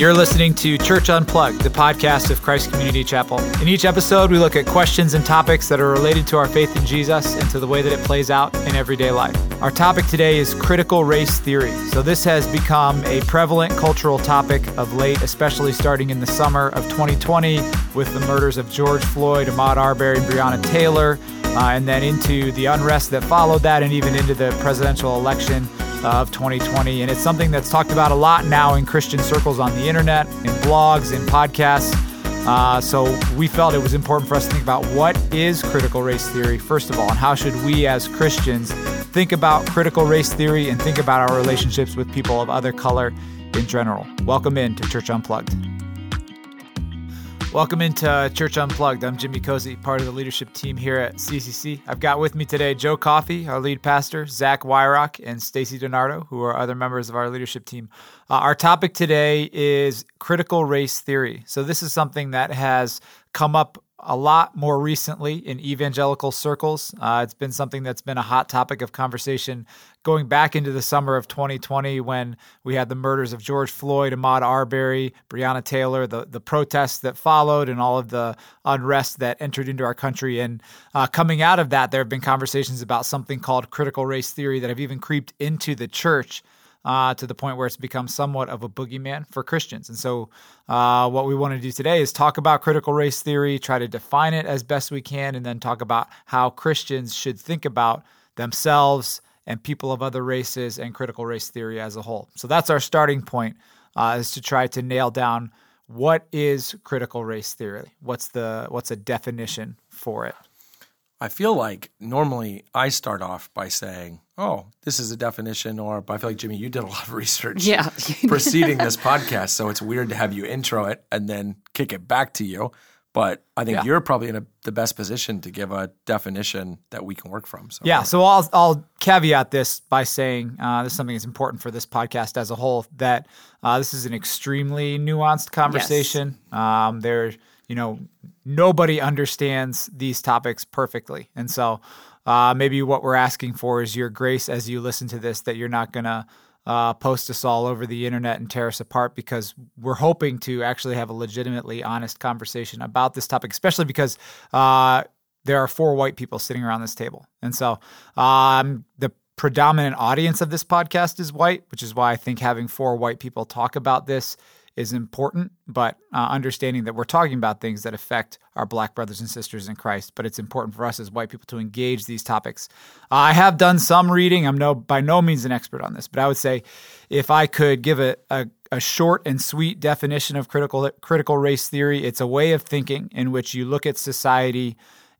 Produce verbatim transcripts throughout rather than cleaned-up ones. You're listening to Church Unplugged, the podcast of Christ Community Chapel. In each episode, we look at questions and topics that are related to our faith in Jesus and to the way that it plays out in everyday life. Our topic today is critical race theory. So this has become a prevalent cultural topic of late, especially starting in the summer of twenty twenty with the murders of George Floyd, Ahmaud Arbery, and Breonna Taylor, uh, and then into the unrest that followed that and even into the presidential election of twenty twenty. And it's something that's talked about a lot now in Christian circles on the internet, in blogs, in podcasts. Uh, so we felt it was important for us to think about what is critical race theory, first of all, and how should we as Christians think about critical race theory and think about our relationships with people of other color in general. Welcome in to Church Unplugged. Welcome into Church Unplugged. I'm Jimmy Cozy, part of the leadership team here at C C C. I've got with me today Joe Coffey, our lead pastor, Zach Wyrock, and Stacy DiNardo, who are other members of our leadership team. Uh, our topic today is critical race theory. So this is something that has come up a lot more recently in evangelical circles. Uh, it's been something that's been a hot topic of conversation going back into the summer of twenty twenty when we had the murders of George Floyd, Ahmaud Arbery, Breonna Taylor, the, the protests that followed, and all of the unrest that entered into our country. And uh, coming out of that, there have been conversations about something called critical race theory that have even creeped into the church Uh, to the point where it's become somewhat of a boogeyman for Christians. And so uh, what we want to do today is talk about critical race theory, try to define it as best we can, and then talk about how Christians should think about themselves and people of other races and critical race theory as a whole. So that's our starting point, uh, is to try to nail down what is critical race theory? What's the what's a definition for it? I feel like normally I start off by saying, oh, this is a definition, or I feel like, Jimmy, you did a lot of research yeah. preceding this podcast, so it's weird to have you intro it and then kick it back to you. But I think yeah. you're probably in a, the best position to give a definition that we can work from. So. Yeah, so I'll, I'll caveat this by saying uh, this is something that's important for this podcast as a whole, that uh, this is an extremely nuanced conversation. Yes. Um, there, you know, nobody understands these topics perfectly. And so uh, maybe what we're asking for is your grace as you listen to this, that you're not going to uh, post us all over the internet and tear us apart, because we're hoping to actually have a legitimately honest conversation about this topic, especially because uh, there are four white people sitting around this table. And so um, the predominant audience of this podcast is white, which is why I think having four white people talk about this is important, but uh, understanding that we're talking about things that affect our Black brothers and sisters in Christ, but it's important for us as white people to engage these topics. Uh, I have done some reading. I'm no by no means an expert on this, but I would say if I could give a, a, a short and sweet definition of critical critical race theory, it's a way of thinking in which you look at society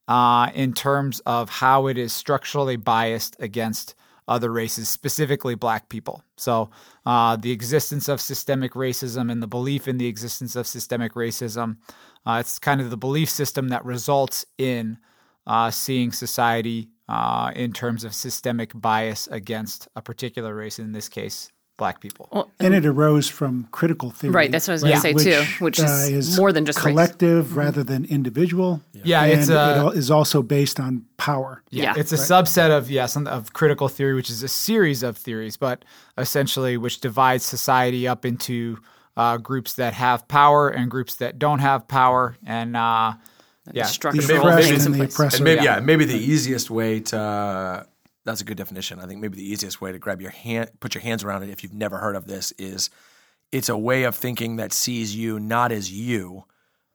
uh, in terms of how it is structurally biased against other races, specifically Black people. So uh, the existence of systemic racism and the belief in the existence of systemic racism, uh, it's kind of the belief system that results in uh, seeing society uh, in terms of systemic bias against a particular race, in this case, Black people. Well, and it arose from critical theory. Right, that's what I was right? going to say, which, too, which uh, is, is more than just collective race. Rather than individual. Yeah, yeah and it's a, it is also based on power. Yeah, yeah. it's a right? subset of yes yeah, of critical theory, which is a series of theories, but essentially which divides society up into uh, groups that have power and groups that don't have power, and uh, and yeah, the maybe, and the oppressor. And maybe yeah. yeah, maybe the easiest way to. Uh, That's a good definition. I think maybe the easiest way to grab your hand, put your hands around it if you've never heard of this, is it's a way of thinking that sees you not as you,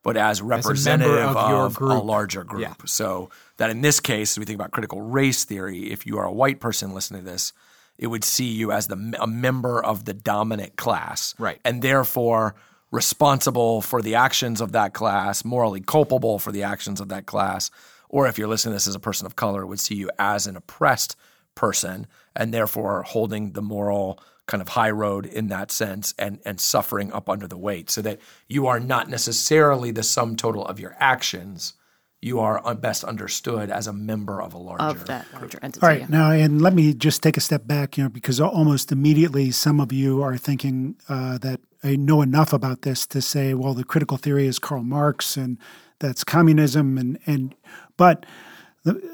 but as representative as a of, of a larger group. Yeah. So that in this case, as we think about critical race theory, if you are a white person listening to this, it would see you as the a member of the dominant class, right, and therefore responsible for the actions of that class, morally culpable for the actions of that class. Or if you're listening to this as a person of color, it would see you as an oppressed person and therefore holding the moral kind of high road in that sense, and, and suffering up under the weight, so that you are not necessarily the sum total of your actions. You are best understood as a member of a larger of that larger entity. All right. Yeah. Now, and let me just take a step back, you know, because almost immediately some of you are thinking uh, that I know enough about this to say, well, the critical theory is Karl Marx and that's communism, and and but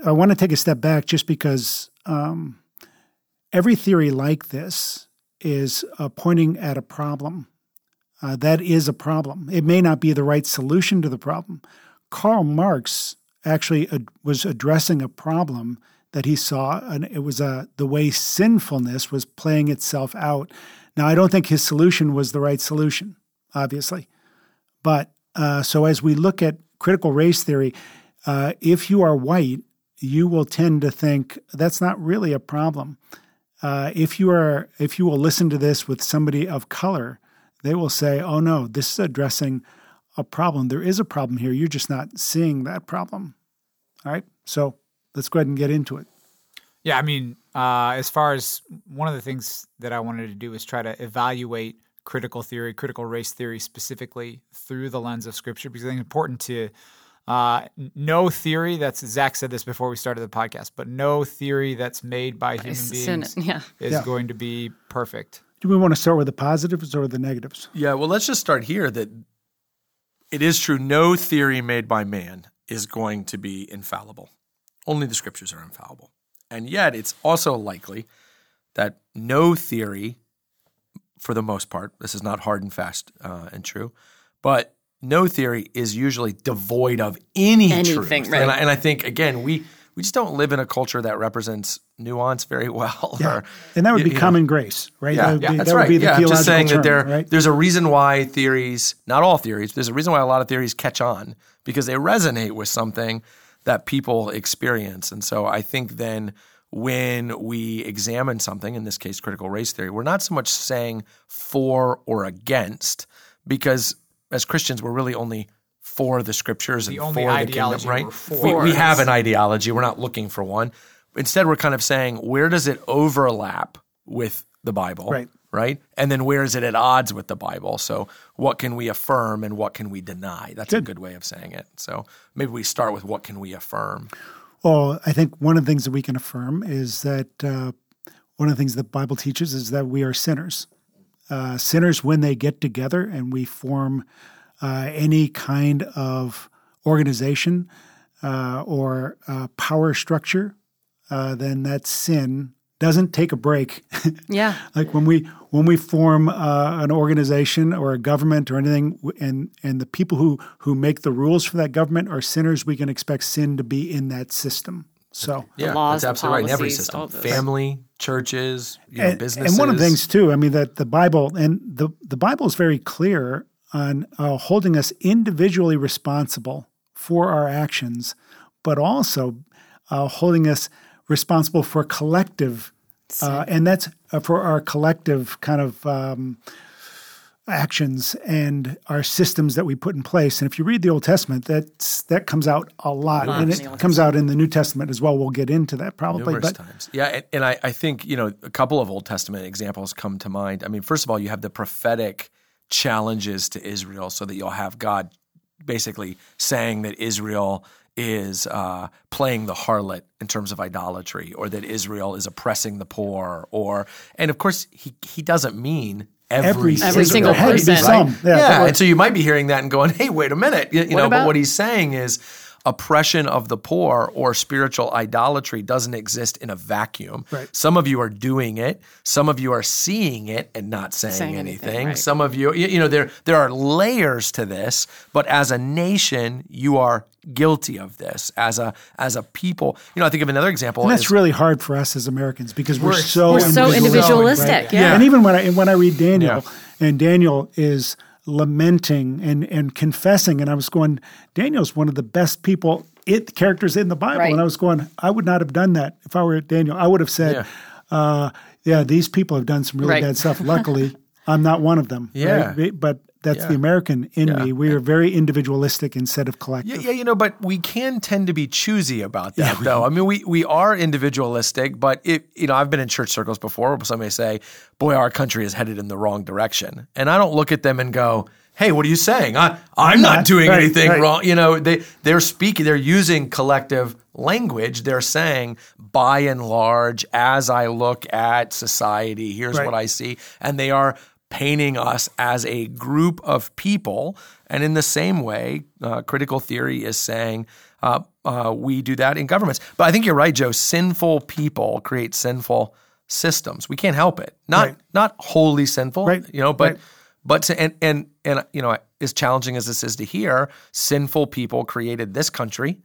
I want to take a step back just because um, every theory like this is uh, pointing at a problem, Uh, that is a problem. It may not be the right solution to the problem. Karl Marx actually ad- was addressing a problem that he saw, and it was uh, the way sinfulness was playing itself out. Now, I don't think his solution was the right solution, obviously. But uh, so as we look at critical race theory, uh, if you are white, you will tend to think that's not really a problem. Uh, if you are, if you will listen to this with somebody of color, they will say, oh, no, this is addressing a problem. There is a problem here. You're just not seeing that problem. All right? So let's go ahead and get into it. Yeah, I mean, uh, as far as one of the things that I wanted to do is try to evaluate critical theory, critical race theory specifically through the lens of Scripture, because I think it's important to Uh, no theory that's, Zach said this before we started the podcast, but no theory that's made by human it's beings sin, yeah. is yeah. going to be perfect. Do we want to start with the positives or the negatives? Yeah, well, let's just start here that it is true no theory made by man is going to be infallible. Only the Scriptures are infallible. And yet it's also likely that no theory, for the most part, this is not hard and fast uh, and true, but no theory is usually devoid of any Anything, truth. Right. And, I, and I think, again, we, we just don't live in a culture that represents nuance very well. Yeah. Or, and that would be common know. grace, right? Yeah, that would yeah, be, that's that right. Would be the yeah, theological I'm just saying term, that there, right? there's a reason why theories, not all theories, but there's a reason why a lot of theories catch on because they resonate with something that people experience. And so I think then when we examine something, in this case critical race theory, we're not so much saying for or against because – as Christians, we're really only for the Scriptures and for the kingdom, right? We, we have an ideology. We're not looking for one. Instead, we're kind of saying, where does it overlap with the Bible, right? right? And then where is it at odds with the Bible? So what can we affirm and what can we deny? That's good. a good way of saying it. So maybe we start with what can we affirm. Well, I think one of the things that we can affirm is that uh, one of the things the Bible teaches is that we are sinners. Uh, sinners, when they get together and we form uh, any kind of organization uh, or uh, power structure, uh, then that sin doesn't take a break. Yeah. Like when we when we form uh, an organization or a government or anything, and and the people who who make the rules for that government are sinners, we can expect sin to be in that system. So yeah, the laws, that's absolutely policies, right. In every system, family, churches, you know, and, businesses. And one of the things too, I mean, that the Bible and the the Bible is very clear on uh, holding us individually responsible for our actions, but also uh, holding us responsible for collective, uh, and that's uh, for our collective kind of um, actions and our systems that we put in place. And if you read the Old Testament, that's, that comes out a lot. Lots. And it comes out in the New Testament as well. We'll get into that probably. Numerous but, times. Yeah, and, and I, I think, you know, a couple of Old Testament examples come to mind. I mean, first of all, you have the prophetic challenges to Israel so that you'll have God basically saying that Israel is uh, playing the harlot in terms of idolatry or that Israel is oppressing the poor. or And, of course, he he doesn't mean – Every, every single person. Right? Yeah, yeah. and so you might be hearing that and going, hey, wait a minute. You, you know, about? But what he's saying is oppression of the poor or spiritual idolatry doesn't exist in a vacuum. Right. Some of you are doing it. Some of you are seeing it and not saying, saying anything. anything right. Some of you, you know, there there are layers to this, but as a nation, you are guilty of this as a as a people. You know, I think of another example. And that's is, really hard for us as Americans because we're, we're so we're so individualistic. Right? Yeah. yeah, and even when I when I read Daniel, yeah. and Daniel is lamenting and and confessing, and I was going, Daniel's one of the best people, it characters in the Bible, right. and I was going, I would not have done that if I were Daniel. I would have said, yeah, uh, yeah these people have done some really right. bad stuff. Luckily, I'm not one of them. Yeah, right? but. That's yeah. the American in yeah. me. We are very individualistic instead of collective. Yeah, yeah, you know, but we can tend to be choosy about that, yeah, though. I mean, we we are individualistic, but it, you know, I've been in church circles before where somebody say, boy, our country is headed in the wrong direction. And I don't look at them and go, hey, what are you saying? I, I'm not doing right, anything right. wrong. You know, they, they're speaking, they're using collective language. They're saying, by and large, as I look at society, here's right. what I see. And they are painting us as a group of people. And in the same way, uh, critical theory is saying uh, uh, we do that in governments. But I think you're right, Joe. Sinful people create sinful systems. We can't help it. Not right. not wholly sinful, right. you know, but right. But to, and and and you know, as challenging as this is to hear, sinful people created this country,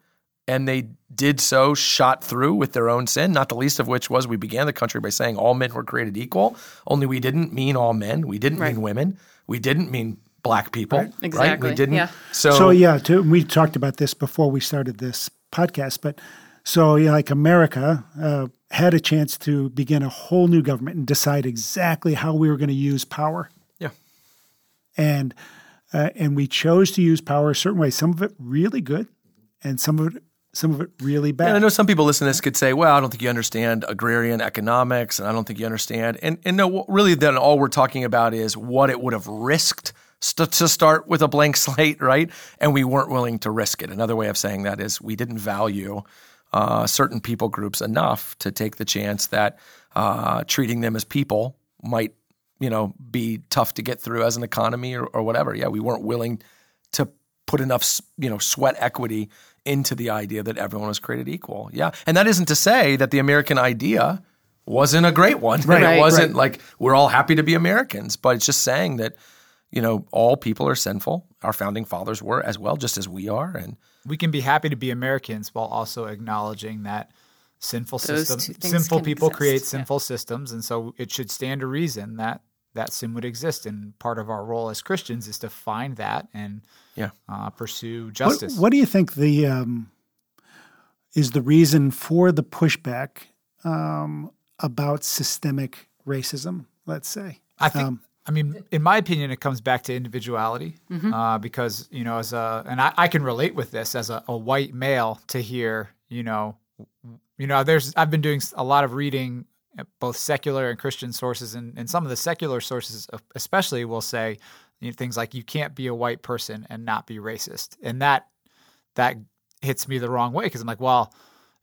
and they did so shot through with their own sin, not the least of which was we began the country by saying all men were created equal, only we didn't mean all men. We didn't right. mean women. We didn't mean black people. Right. Exactly. Right? We didn't. Yeah. So, so yeah, too, we talked about this before we started this podcast, but so yeah, like America uh, had a chance to begin a whole new government and decide exactly how we were going to use power. And uh, and we chose to use power a certain way. Some of it really good, and some of it some of it really bad. And I know some people listening to this could say, "Well, I don't think you understand agrarian economics, and I don't think you understand." And and no, really, then all we're talking about is what it would have risked st- to start with a blank slate, right? And we weren't willing to risk it. Another way of saying that is we didn't value uh, certain people groups enough to take the chance that uh, treating them as people might, you know, be tough to get through as an economy or, or whatever. Yeah, we weren't willing to put enough, you know, sweat equity into the idea that everyone was created equal. Yeah, and that isn't to say that the American idea wasn't a great one. Right, it right, wasn't right. Like we're all happy to be Americans, but it's just saying that, you know, all people are sinful. Our founding fathers were as well, just as we are. And we can be happy to be Americans while also acknowledging that sinful systems, sinful people exist. create sinful yeah. systems, and so it should stand to reason that that sin would exist, and part of our role as Christians is to find that and yeah. uh, pursue justice. What, what do you think the um, is the reason for the pushback um, about systemic racism, let's say? I think, um, I mean, in my opinion, it comes back to individuality mm-hmm. uh, because, you know, as a, and I, I can relate with this as a, a white male to hear, you know, you know, there's, I've been doing a lot of reading both secular and Christian sources, and, and some of the secular sources especially will say, you know, things like you can't be a white person and not be racist. And that that hits me the wrong way because I'm like, well,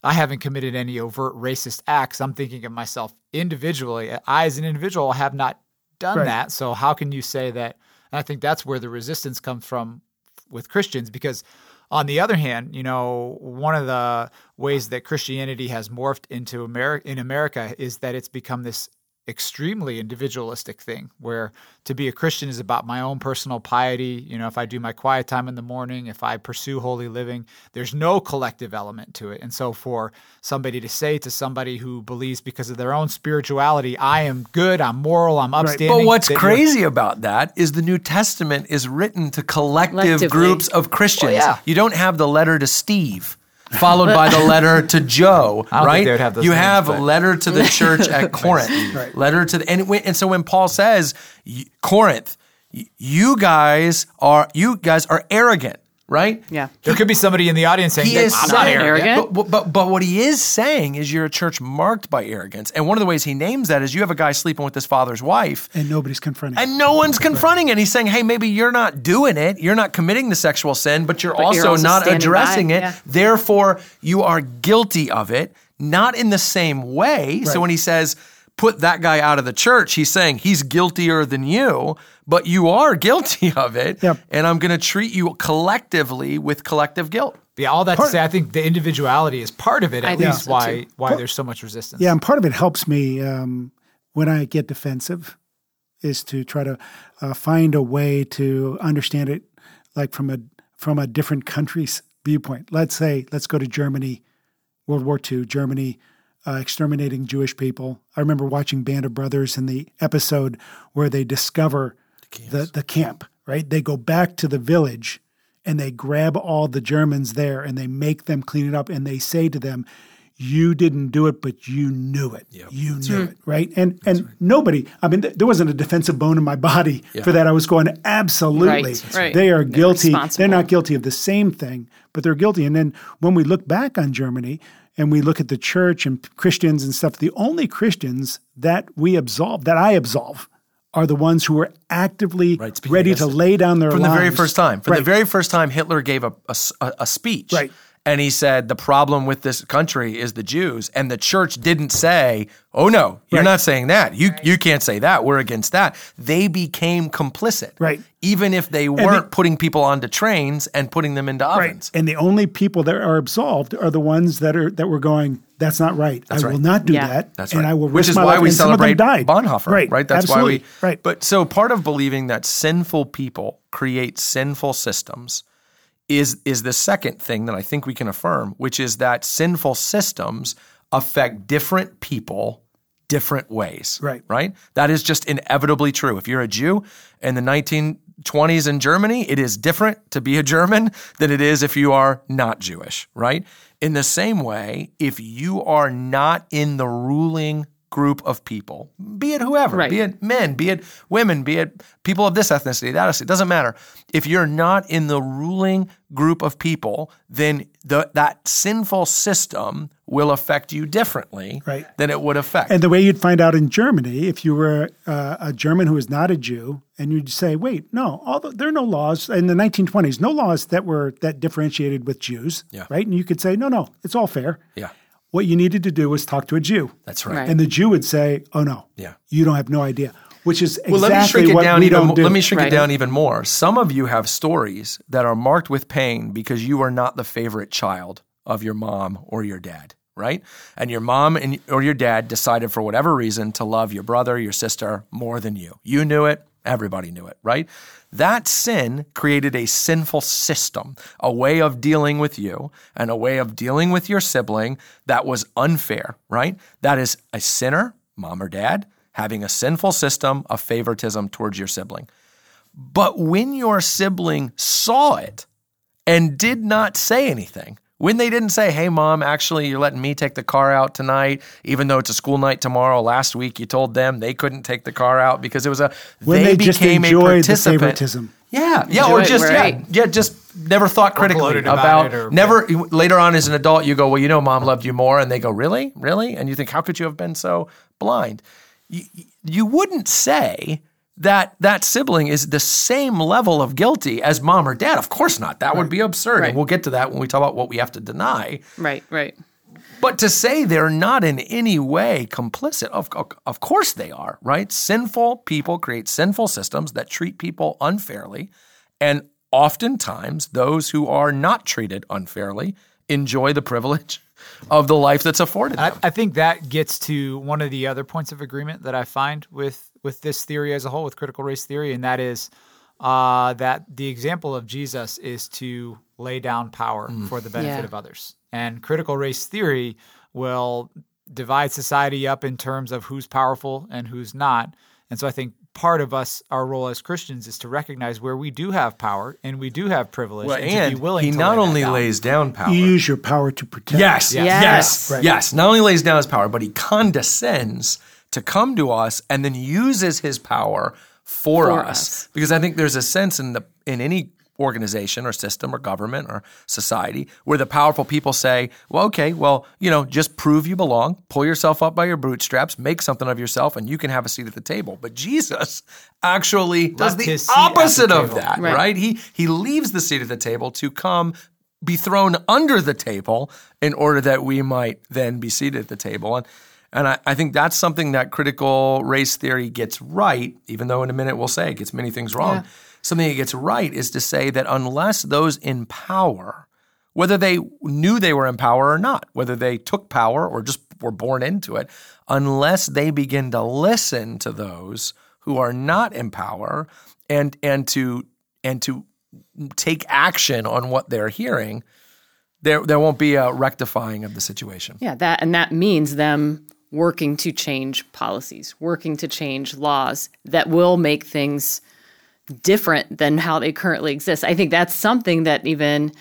I haven't committed any overt racist acts. I'm thinking of myself individually. I as an individual have not done right. that. So how can you say that? And I think that's where the resistance comes from with Christians because on the other hand, you know, one of the ways that Christianity has morphed into America in America is that it's become this extremely individualistic thing where to be a Christian is about my own personal piety. You know, if I do my quiet time in the morning, if I pursue holy living, there's no collective element to it. And so for somebody to say to somebody who believes because of their own spirituality, I am good, I'm moral, I'm upstanding. Right. But what's crazy about that is the New Testament is written to collective groups of Christians. Well, yeah. You don't have the letter to Steve followed by the letter to Joe, right? Have you names, have but. Letter to the church at Corinth, right. letter to the, and, and so when Paul says Corinth, you guys are you guys are arrogant, right? Yeah, there could be somebody in the audience saying he that, is I'm not arrogant, arrogant. But, but but what he is saying is you're a church marked by arrogance, and one of the ways he names that is you have a guy sleeping with his father's wife, and nobody's confronting, and no one's confronting right. it. He's saying, hey, maybe you're not doing it, you're not committing the sexual sin, but you're, but also, you're also not addressing by. It. Yeah. Therefore, you are guilty of it, not in the same way. Right. So when he says, put that guy out of the church, he's saying he's guiltier than you, but you are guilty of it, yep. and I'm going to treat you collectively with collective guilt. Yeah, all that part to say, I think the individuality is part of it, at I least so why, why part, there's so much resistance. Yeah, and part of it helps me um, when I get defensive is to try to uh, find a way to understand it like from a from a different country's viewpoint. Let's say, let's go to Germany, World War Two, Germany, Uh, exterminating Jewish people. I remember watching Band of Brothers in the episode where they discover the, the, the camp, right? They go back to the village and they grab all the Germans there and they make them clean it up and they say to them, you didn't do it, but you knew it. Yep. You That's knew right. it, right? And That's and right. nobody, I mean, th- there wasn't a defensive bone in my body yeah. for that. I was going, absolutely. Right. Right. They are guilty. They're, they're not guilty of the same thing, but they're guilty. And then when we look back on Germany, and we look at the church and Christians and stuff, the only Christians that we absolve, that I absolve, are the ones who were actively right, ready to lay down their from lives. From the very first time. From right. the very first time Hitler gave a, a, a speech. Right. And he said, the problem with this country is the Jews. And the church didn't say, oh, no, you're right. not saying that. You right. you can't say that. We're against that. They became complicit. Right. Even if they weren't the, putting people onto trains and putting them into ovens. Right. And the only people that are absolved are the ones that are that were going, That's not right. That's I right. will not do yeah. that. That's right. And I will risk my life. Which is why we celebrate Bonhoeffer, right? right? That's Absolutely. why we right. But so part of believing that sinful people create sinful systems is is the second thing that I think we can affirm, which is that sinful systems affect different people different ways. Right. Right? That is just inevitably true. If you're a Jew in the nineteen twenties in Germany, it is different to be a German than it is if you are not Jewish, right? In the same way, if you are not in the ruling group of people, be it whoever, right. be it men, be it women, be it people of this ethnicity, that ethnicity, it doesn't matter. If you're not in the ruling group of people, then the, that sinful system will affect you differently right. than it would affect. And the way you'd find out in Germany, if you were uh, a German who is not a Jew, and you'd say, wait, no, all the, there are no laws in the nineteen twenties, no laws that were that differentiated with Jews, yeah. right? And you could say, no, no, it's all fair. Yeah. What you needed to do was talk to a Jew. That's right. right. And the Jew would say, oh, no, yeah. you don't have no idea, which is exactly well, let me shrink it what down we even, don't do. Let me shrink right. it down even more. Some of you have stories that are marked with pain because you are not the favorite child of your mom or your dad. Right? And your mom and or your dad decided for whatever reason to love your brother, your sister more than you. You knew it. Everybody knew it, right? That sin created a sinful system, a way of dealing with you and a way of dealing with your sibling that was unfair, right? That is a sinner, mom or dad, having a sinful system of favoritism towards your sibling. But when your sibling saw it and did not say anything, when they didn't say, hey, mom, actually, you're letting me take the car out tonight, even though it's a school night tomorrow. Last week, you told them they couldn't take the car out because it was a – When they, they just became a participant. The favoritism. Yeah. Yeah, enjoy or just right. – yeah, yeah, just never thought critically about, about it. Or, never – later on as an adult, you go, well, you know, mom loved you more. And they go, really? Really? And you think, how could you have been so blind? You, you wouldn't say – that that sibling is the same level of guilty as mom or dad. Of course not. That right. would be absurd. Right. And we'll get to that when we talk about what we have to deny. Right, right. But to say they're not in any way complicit, of, of course they are, right? Sinful people create sinful systems that treat people unfairly. And oftentimes those who are not treated unfairly enjoy the privilege of the life that's afforded them. I, I think that gets to one of the other points of agreement that I find with with this theory as a whole, with critical race theory, and that is uh, that the example of Jesus is to lay down power mm. for the benefit yeah. of others. And critical race theory will divide society up in terms of who's powerful and who's not. And so I think part of us, our role as Christians, is to recognize where we do have power and we do have privilege well, and, and to be willing to lay that down. He not only lays down power. You use your power to protect. Yes, yes, yes. yes. Right. yes. Not only lays down his power, but he condescends to come to us and then uses his power for, for us. us. Because I think there's a sense in the in any organization or system or government or society where the powerful people say, well, okay, well, you know, just prove you belong, pull yourself up by your bootstraps, make something of yourself, and you can have a seat at the table. But Jesus actually does the opposite of that, right? right? He he leaves the seat at the table to come be thrown under the table in order that we might then be seated at the table. And And I, I think that's something that critical race theory gets right, even though in a minute we'll say it gets many things wrong. Yeah. Something it gets right is to say that unless those in power, whether they knew they were in power or not, whether they took power or just were born into it, unless they begin to listen to those who are not in power and and to and to take action on what they're hearing, there there won't be a rectifying of the situation. Yeah, that and that means them working to change policies, working to change laws that will make things different than how they currently exist. I think that's something that even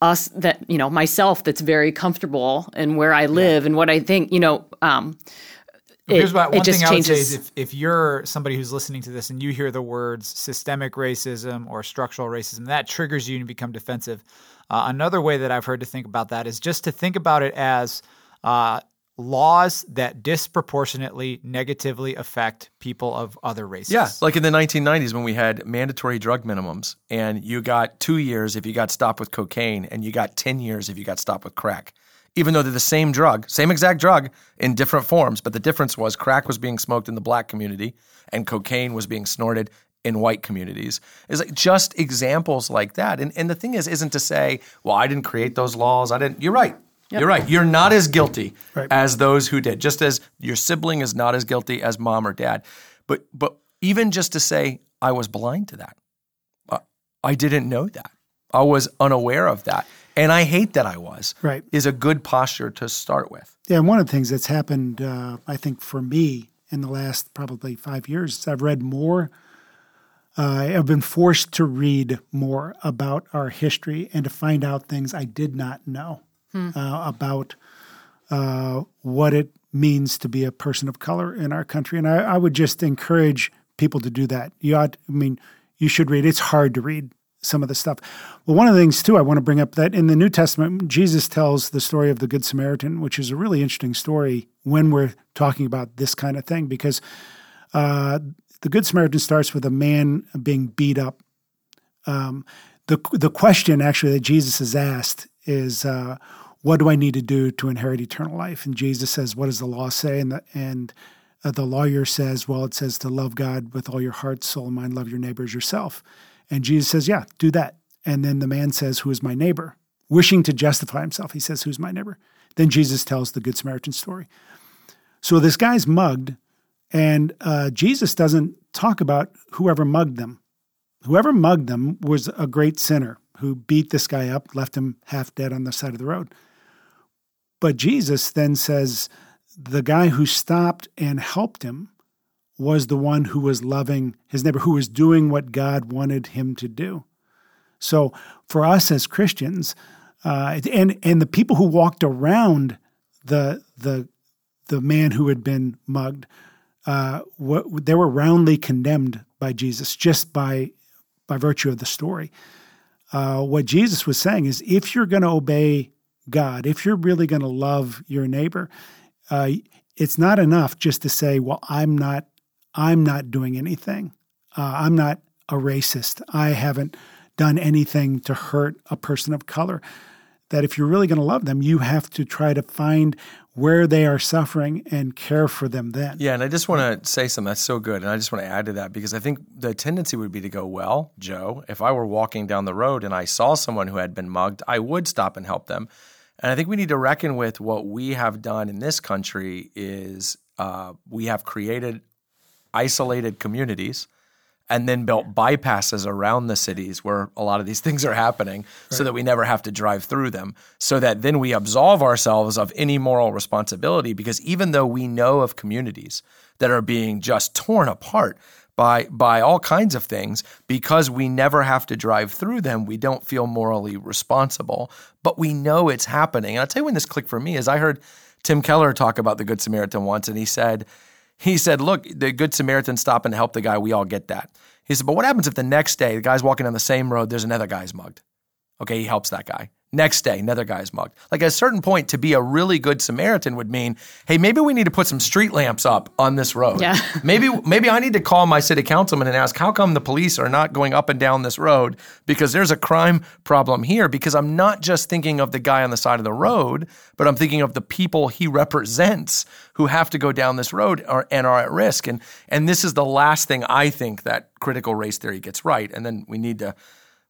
us, that, you know, myself, that's very comfortable in where I live yeah. and what I think, you know, um, it, Here's what, one it just thing I would changes. Say is if, if you're somebody who's listening to this and you hear the words systemic racism or structural racism, that triggers you and you become defensive. Uh, another way that I've heard to think about that is just to think about it as uh, laws that disproportionately negatively affect people of other races. Yeah, like in the nineteen nineties when we had mandatory drug minimums and you got two years if you got stopped with cocaine and you got ten years if you got stopped with crack, even though they're the same drug, same exact drug in different forms. But the difference was crack was being smoked in the black community and cocaine was being snorted in white communities. It's like just examples like that. And and the thing is, isn't to say, well, I didn't create those laws. I didn't. You're right. Yep. You're right. You're not as guilty right. as those who did, just as your sibling is not as guilty as mom or dad. But but even just to say, I was blind to that. I, I didn't know that. I was unaware of that. And I hate that I was, right. is a good posture to start with. Yeah, and one of the things that's happened, uh, I think, for me in the last probably five years is I've read more. Uh, I've been forced to read more about our history and to find out things I did not know hmm. uh, about uh, what it means to be a person of color in our country. And I, I would just encourage people to do that. You ought, I mean, you should read. It's hard to read some of the stuff. Well, one of the things, too, I want to bring up that in the New Testament, Jesus tells the story of the Good Samaritan, which is a really interesting story when we're talking about this kind of thing because uh, – the Good Samaritan starts with a man being beat up. Um, the the question actually that Jesus is asked is, uh, what do I need to do to inherit eternal life? And Jesus says, what does the law say? And the, and uh, the lawyer says, well, it says to love God with all your heart, soul, and mind, love your neighbor as yourself. And Jesus says, yeah, do that. And then the man says, who is my neighbor? Wishing to justify himself, he says, who's my neighbor? Then Jesus tells the Good Samaritan story. So this guy's mugged. And uh, Jesus doesn't talk about whoever mugged them. Whoever mugged them was a great sinner who beat this guy up, left him half dead on the side of the road. But Jesus then says the guy who stopped and helped him was the one who was loving his neighbor, who was doing what God wanted him to do. So for us as Christians, uh, and and the people who walked around the the the man who had been mugged, Uh, what, they were roundly condemned by Jesus just by by virtue of the story. Uh, what Jesus was saying is if you're going to obey God, if you're really going to love your neighbor, uh, it's not enough just to say, well, I'm not I'm not doing anything. Uh, I'm not a racist. I haven't done anything to hurt a person of color. That if you're really going to love them, you have to try to find where they are suffering and care for them then. Yeah, and I just want to say something that's so good, and I just want to add to that because I think the tendency would be to go, well, Joe, if I were walking down the road and I saw someone who had been mugged, I would stop and help them. And I think we need to reckon with what we have done in this country is uh, we have created isolated communities and then built bypasses around the cities where a lot of these things are happening right. so that we never have to drive through them, so that then we absolve ourselves of any moral responsibility because even though we know of communities that are being just torn apart by by all kinds of things, because we never have to drive through them, we don't feel morally responsible, but we know it's happening. And I'll tell you when this clicked for me is I heard Tim Keller talk about the Good Samaritan once, and he said, He said, look, the Good Samaritan stopped and helped the guy. We all get that. He said, but what happens if the next day, the guy's walking down the same road, there's another guy's mugged? Okay, he helps that guy. Next day, another guy's mugged. Like at a certain point, to be a really good Samaritan would mean, hey, maybe we need to put some street lamps up on this road. Yeah. maybe maybe I need to call my city councilman and ask, how come the police are not going up and down this road? Because there's a crime problem here, because I'm not just thinking of the guy on the side of the road, but I'm thinking of the people he represents who have to go down this road are, and are at risk. And and this is the last thing I think that critical race theory gets right. And then we need to,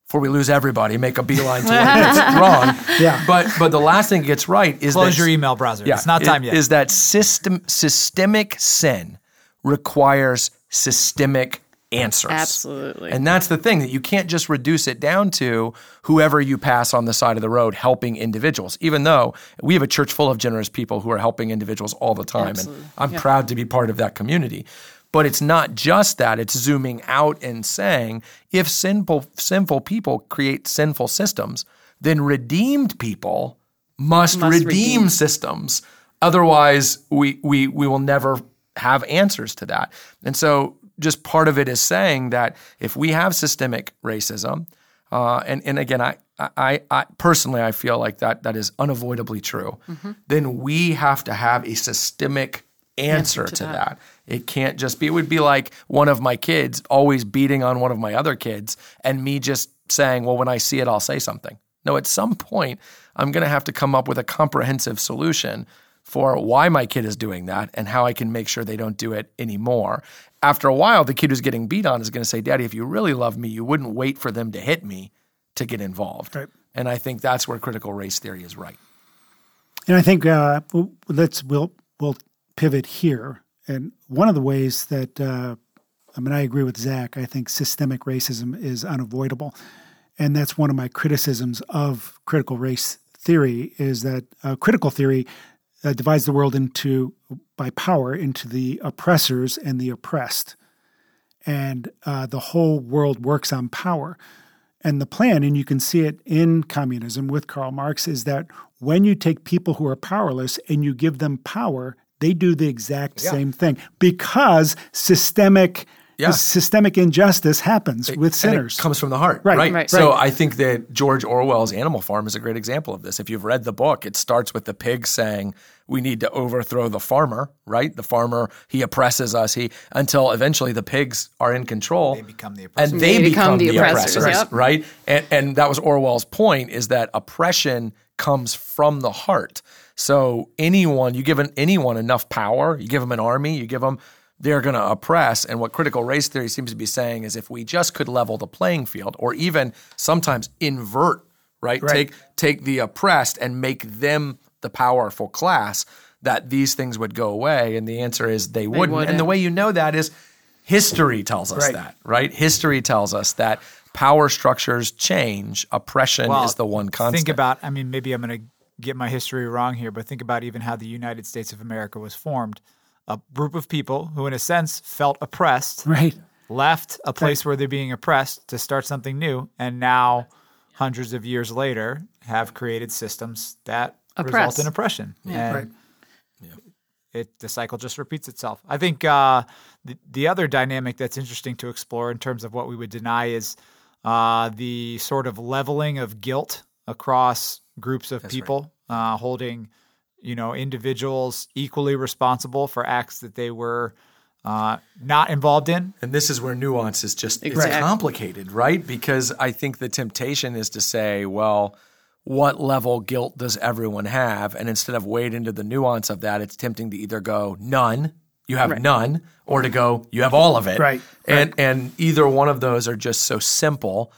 before we lose everybody, make a beeline to one that's wrong. Yeah. But but the last thing it gets right is Close that, your email browser. Yeah, it's not time it, yet. Is that system, systemic sin requires systemic answers. Absolutely. And that's the thing, that you can't just reduce it down to whoever you pass on the side of the road helping individuals, even though we have a church full of generous people who are helping individuals all the time. Absolutely. And I'm yeah. proud to be part of that community. But it's not just that. It's zooming out and saying, if sinful sinful people create sinful systems, then redeemed people must, must redeem, redeem systems. Otherwise, we, we we will never have answers to that. And so just part of it is saying that if we have systemic racism, uh, and, and again, I, I, I personally, I feel like that that is unavoidably true, mm-hmm. then we have to have a systemic answer, answer to, to that. that. It can't just be, it would be like one of my kids always beating on one of my other kids and me just saying, well, when I see it, I'll say something. No, at some point, I'm going to have to come up with a comprehensive solution for why my kid is doing that and how I can make sure they don't do it anymore. After a while, the kid who's getting beat on is going to say, Daddy, if you really love me, you wouldn't wait for them to hit me to get involved. Right. And I think that's where critical race theory is right. And I think uh, let's we'll we'll pivot here. And one of the ways that uh, I mean, I agree with Zach. I think systemic racism is unavoidable, and that's one of my criticisms of critical race theory is that uh, critical theory uh, divides the world into by power into the oppressors and the oppressed, and uh, the whole world works on power. And the plan, and you can see it in communism with Karl Marx, is that when you take people who are powerless and you give them power, they do the exact yeah. same thing because systemic yeah. systemic injustice happens it, with sinners. And it comes from the heart. Right. Right. right. So I think that George Orwell's Animal Farm is a great example of this. If you've read the book, it starts with the pig saying, we need to overthrow the farmer, right? The farmer, he oppresses us, he until eventually the pigs are in control. They become the oppressors. And they, they become, become the, the oppressors, oppressors yep. right? And, and that was Orwell's point, is that oppression comes from the heart. So anyone, you give an, anyone enough power, you give them an army, you give them, they're going to oppress. And what critical race theory seems to be saying is if we just could level the playing field or even sometimes invert, right? right. Take, take the oppressed and make them the powerful class, that these things would go away. And the answer is they wouldn't. They wouldn't. And the way you know that is history tells us right. that, right? History tells us that power structures change. Oppression well, is the one constant. Think about, I mean, maybe I'm going to get my history wrong here, but think about even how the United States of America was formed. A group of people who, in a sense, felt oppressed, right. left a place right. where they're being oppressed to start something new, and now hundreds of years later have created systems that Oppress. result in oppression. Yeah. And right. it, the cycle just repeats itself. I think uh, the, the other dynamic that's interesting to explore in terms of what we would deny is uh, the sort of leveling of guilt across groups of that's people, right. uh, holding you know individuals equally responsible for acts that they were uh, not involved in. And this is where nuance is just it's right. complicated, right? Because I think the temptation is to say, well, what level guilt does everyone have? And instead of wade into the nuance of that, it's tempting to either go none, you have right. none, or to go you have all of it. Right. And right. and either one of those are just so simple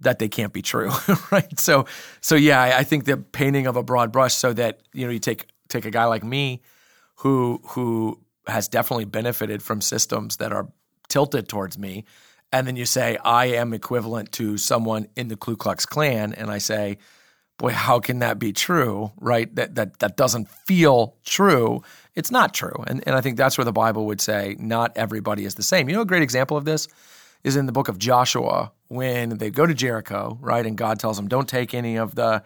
that they can't be true, right? So so yeah, I, I think the painting of a broad brush so that you know you take take a guy like me who who has definitely benefited from systems that are tilted towards me, and then you say I am equivalent to someone in the Ku Klux Klan, and I say, boy, how can that be true, right? That that that doesn't feel true. It's not true. And and I think that's where the Bible would say not everybody is the same. You know, a great example of this is in the book of Joshua when they go to Jericho, right? And God tells them, don't take any of the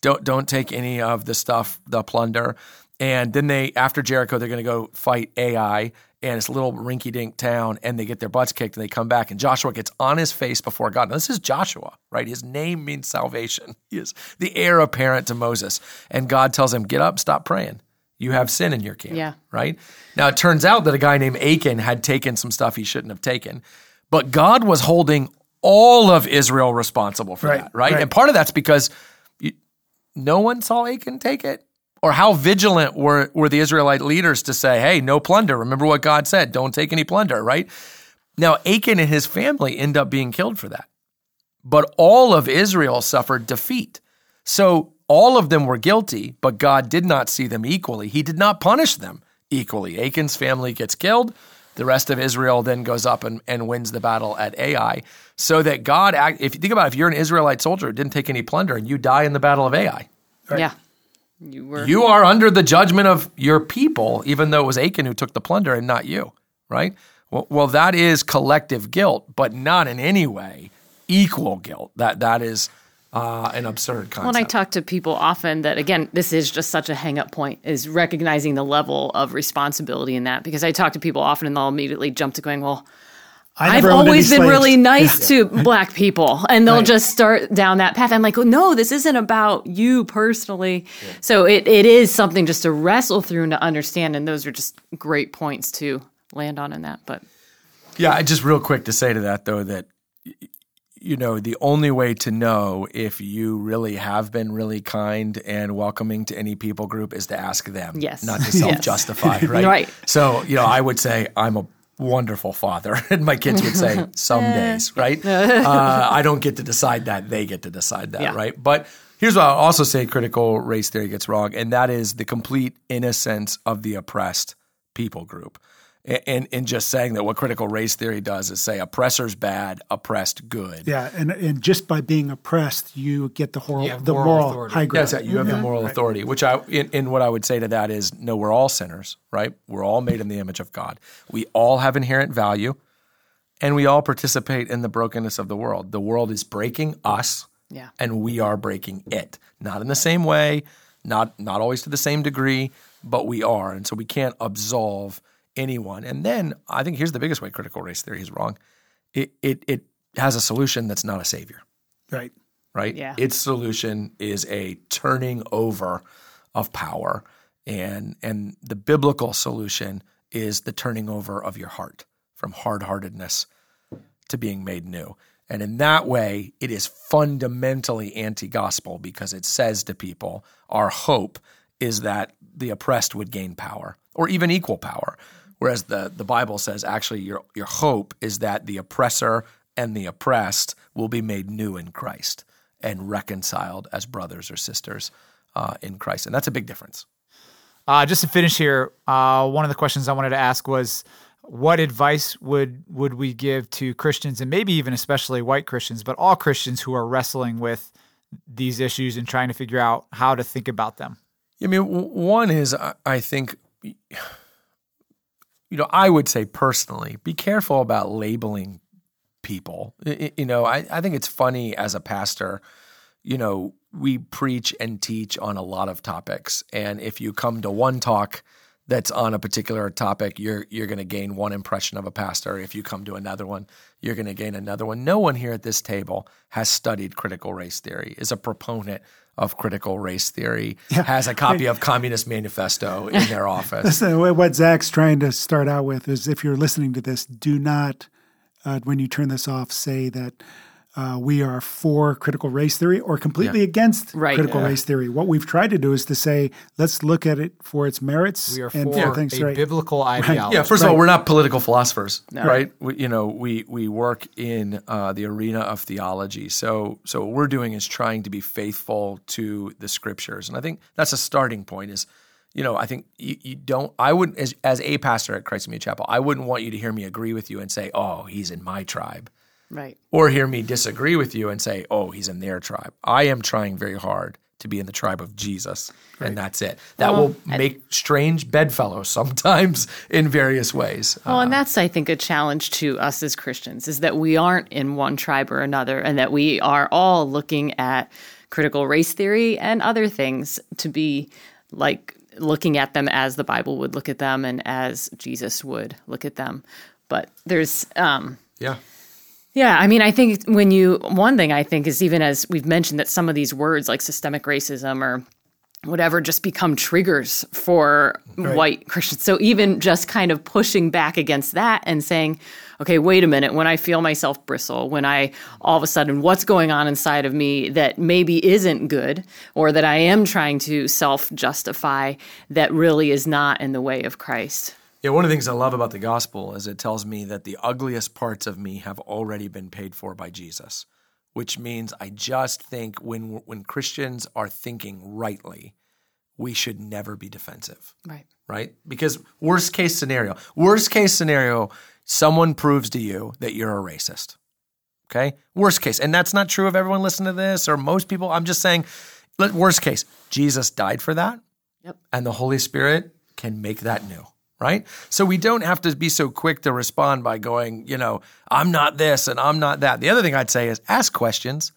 don't don't take any of the stuff, the plunder. And then they after Jericho, they're going to go fight Ai, and it's a little rinky-dink town, and they get their butts kicked, and they come back, and Joshua gets on his face before God. Now, this is Joshua, right? His name means salvation. He is the heir apparent to Moses. And God tells him, get up, stop praying. You have sin in your camp, yeah. right? Now, it turns out that a guy named Achan had taken some stuff he shouldn't have taken, but God was holding all of Israel responsible for right, that, right? right? And part of that's because you, no one saw Achan take it. Or how vigilant were, were the Israelite leaders to say, hey, no plunder. Remember what God said, don't take any plunder, right? Now, Achan and his family end up being killed for that. But all of Israel suffered defeat. So all of them were guilty, but God did not see them equally. He did not punish them equally. Achan's family gets killed. The rest of Israel then goes up and, and wins the battle at Ai. So that God, if you think about it, if you're an Israelite soldier who didn't take any plunder and you die in the battle of Ai. Right? Yeah. You, were, you are under the judgment of your people, even though it was Achan who took the plunder and not you, right? Well, well, that is collective guilt, but not in any way equal guilt. That That is uh, an absurd concept. When I talk to people often that, again, this is just such a hang-up point, is recognizing the level of responsibility in that. Because I talk to people often and they'll immediately jump to going, well, I've always been slaves. really nice yeah. to black people, and they'll right. just start down that path. I'm like, well, no, this isn't about you personally. Yeah. So it, it is something just to wrestle through and to understand, and those are just great points to land on in that. But yeah, I just real quick to say to that, though, that you know the only way to know if you really have been really kind and welcoming to any people group is to ask them, yes. not to self-justify, yes. right? right. So you know, I would say I'm a wonderful father. And my kids would say, some days, right? Uh, I don't get to decide that. They get to decide that, yeah. right? But Here's what I'll also say critical race theory gets wrong, and that is the complete innocence of the oppressed people group. And, and just saying that what critical race theory does is say oppressor's bad, oppressed good. Yeah, and and just by being oppressed, you get the, hor- yeah, the moral, moral authority. High ground. Yes, yeah, you have yeah. the moral right. authority, which I in, in what I would say to that is, no, we're all sinners, right? We're all made in the image of God. We all have inherent value, and we all participate in the brokenness of the world. The world is breaking us, yeah. and we are breaking it. Not in the same way, not not always to the same degree, but we are. And so we can't absolve anyone. And then I think here's the biggest way critical race theory is wrong. It it it has a solution that's not a savior. Right. Right? Yeah. Its solution is a turning over of power. And and the biblical solution is the turning over of your heart from hard-heartedness to being made new. And in that way, it is fundamentally anti-gospel because it says to people, our hope is that the oppressed would gain power or even equal power. Whereas the, the Bible says, actually, your your hope is that the oppressor and the oppressed will be made new in Christ and reconciled as brothers or sisters uh, in Christ. And that's a big difference. Uh, just to finish here, uh, one of the questions I wanted to ask was, what advice would would we give to Christians, and maybe even especially white Christians, but all Christians who are wrestling with these issues and trying to figure out how to think about them? I mean, one is, I think— You know, I would say personally, be careful about labeling people. You know, I, I think it's funny as a pastor, you know, we preach and teach on a lot of topics. And if you come to one talk that's on a particular topic, you're you're going to gain one impression of a pastor. If you come to another one, you're going to gain another one. No one here at this table has studied critical race theory, is a proponent of critical race theory, yeah. has a copy of Communist Manifesto in their office. Listen, what Zach's trying to start out with is, if you're listening to this, do not, uh, when you turn this off, say that uh, we are for critical race theory or completely yeah. against right. critical yeah. race theory. What we've tried to do is to say, let's look at it for its merits. We are and for things a right. biblical ideology. Right. Yeah, first right. of all, we're not political philosophers, no. right? We, you know, we we work in uh, the arena of theology. So so what we're doing is trying to be faithful to the scriptures, and I think that's a starting point. Is you know, I think you, you don't. I wouldn't, as, as a pastor at Christ Community Chapel, I wouldn't want you to hear me agree with you and say, "Oh, he's in my tribe." Right. Or hear me disagree with you and say, oh, he's in their tribe. I am trying very hard to be in the tribe of Jesus, right. and that's it. That well, will make strange bedfellows sometimes in various ways. Well, uh, and that's, I think, a challenge to us as Christians, is that we aren't in one tribe or another, and that we are all looking at critical race theory and other things to be like looking at them as the Bible would look at them and as Jesus would look at them. But there's um, – yeah. Yeah, I mean, I think when you, one thing I think is, even as we've mentioned, that some of these words like systemic racism or whatever just become triggers for right. white Christians. So even just kind of pushing back against that and saying, okay, wait a minute, when I feel myself bristle, when I all of a sudden what's going on inside of me that maybe isn't good, or that I am trying to self-justify, that really is not in the way of Christ. Yeah, one of the things I love about the gospel is it tells me that the ugliest parts of me have already been paid for by Jesus, which means I just think when when Christians are thinking rightly, we should never be defensive. Right. Right? Because worst case scenario, worst case scenario, someone proves to you that you're a racist, okay? Worst case. And that's not true of everyone listening to this or most people. I'm just saying, worst case, Jesus died for that, yep. and the Holy Spirit can make that new. Right? So we don't have to be so quick to respond by going, you know, I'm not this and I'm not that. The other thing I'd say is ask questions.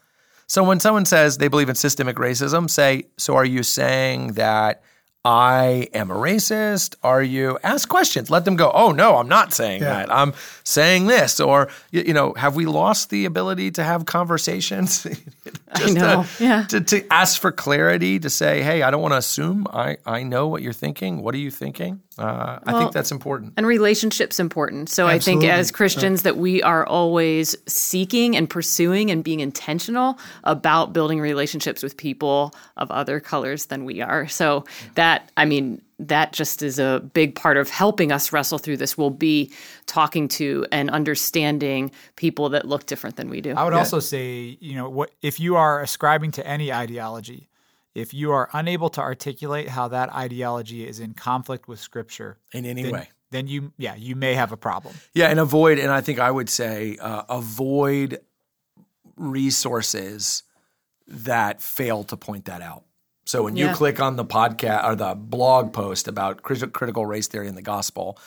So when someone says they believe in systemic racism, say, so are you saying that I am a racist? Are you? Ask questions. Let them go, oh, no, I'm not saying yeah. that. I'm saying this. Or, you know, have we lost the ability to have conversations? Just I know. To, yeah. to, to ask for clarity, to say, hey, I don't want to assume. I, I know what you're thinking. What are you thinking? Uh, well, I think that's important. And relationship's important. So absolutely. I think as Christians yeah. that we are always seeking and pursuing and being intentional about building relationships with people of other colors than we are. So yeah. that, I mean, that just is a big part of helping us wrestle through this will be talking to and understanding people that look different than we do. I would yeah. also say, you know, what if you are ascribing to any ideology, if you are unable to articulate how that ideology is in conflict with Scripture in any then, way, then you, yeah, you may have a problem. Yeah, and avoid, and I think I would say uh, avoid resources that fail to point that out. So when you yeah. click on the podcast or the blog post about critical race theory and the gospel,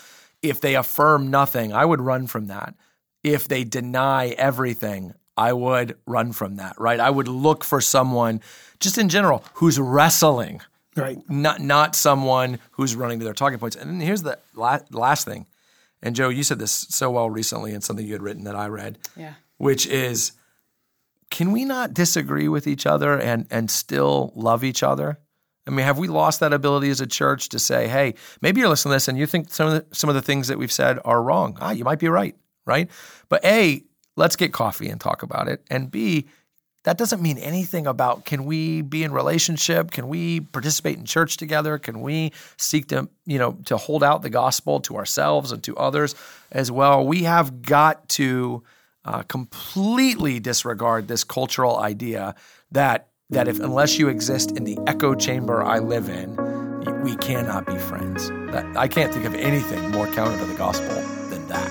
if they affirm nothing, I would run from that. If they deny everything, I would run from that, right? I would look for someone, just in general, who's wrestling, right? Not not someone who's running to their talking points. And then here's the la- last thing. And Joe, you said this so well recently in something you had written that I read, yeah. which is, can we not disagree with each other and and still love each other? I mean, have we lost that ability as a church to say, hey, maybe you're listening to this and you think some of the, some of the things that we've said are wrong. Ah, you might be right, right? But A, let's get coffee and talk about it. And B, that doesn't mean anything about can we be in relationship? Can we participate in church together? Can we seek to, you know, to hold out the gospel to ourselves and to others as well? We have got to Uh, completely disregard this cultural idea that that if unless you exist in the echo chamber I live in, we cannot be friends. That, I can't think of anything more counter to the gospel than that.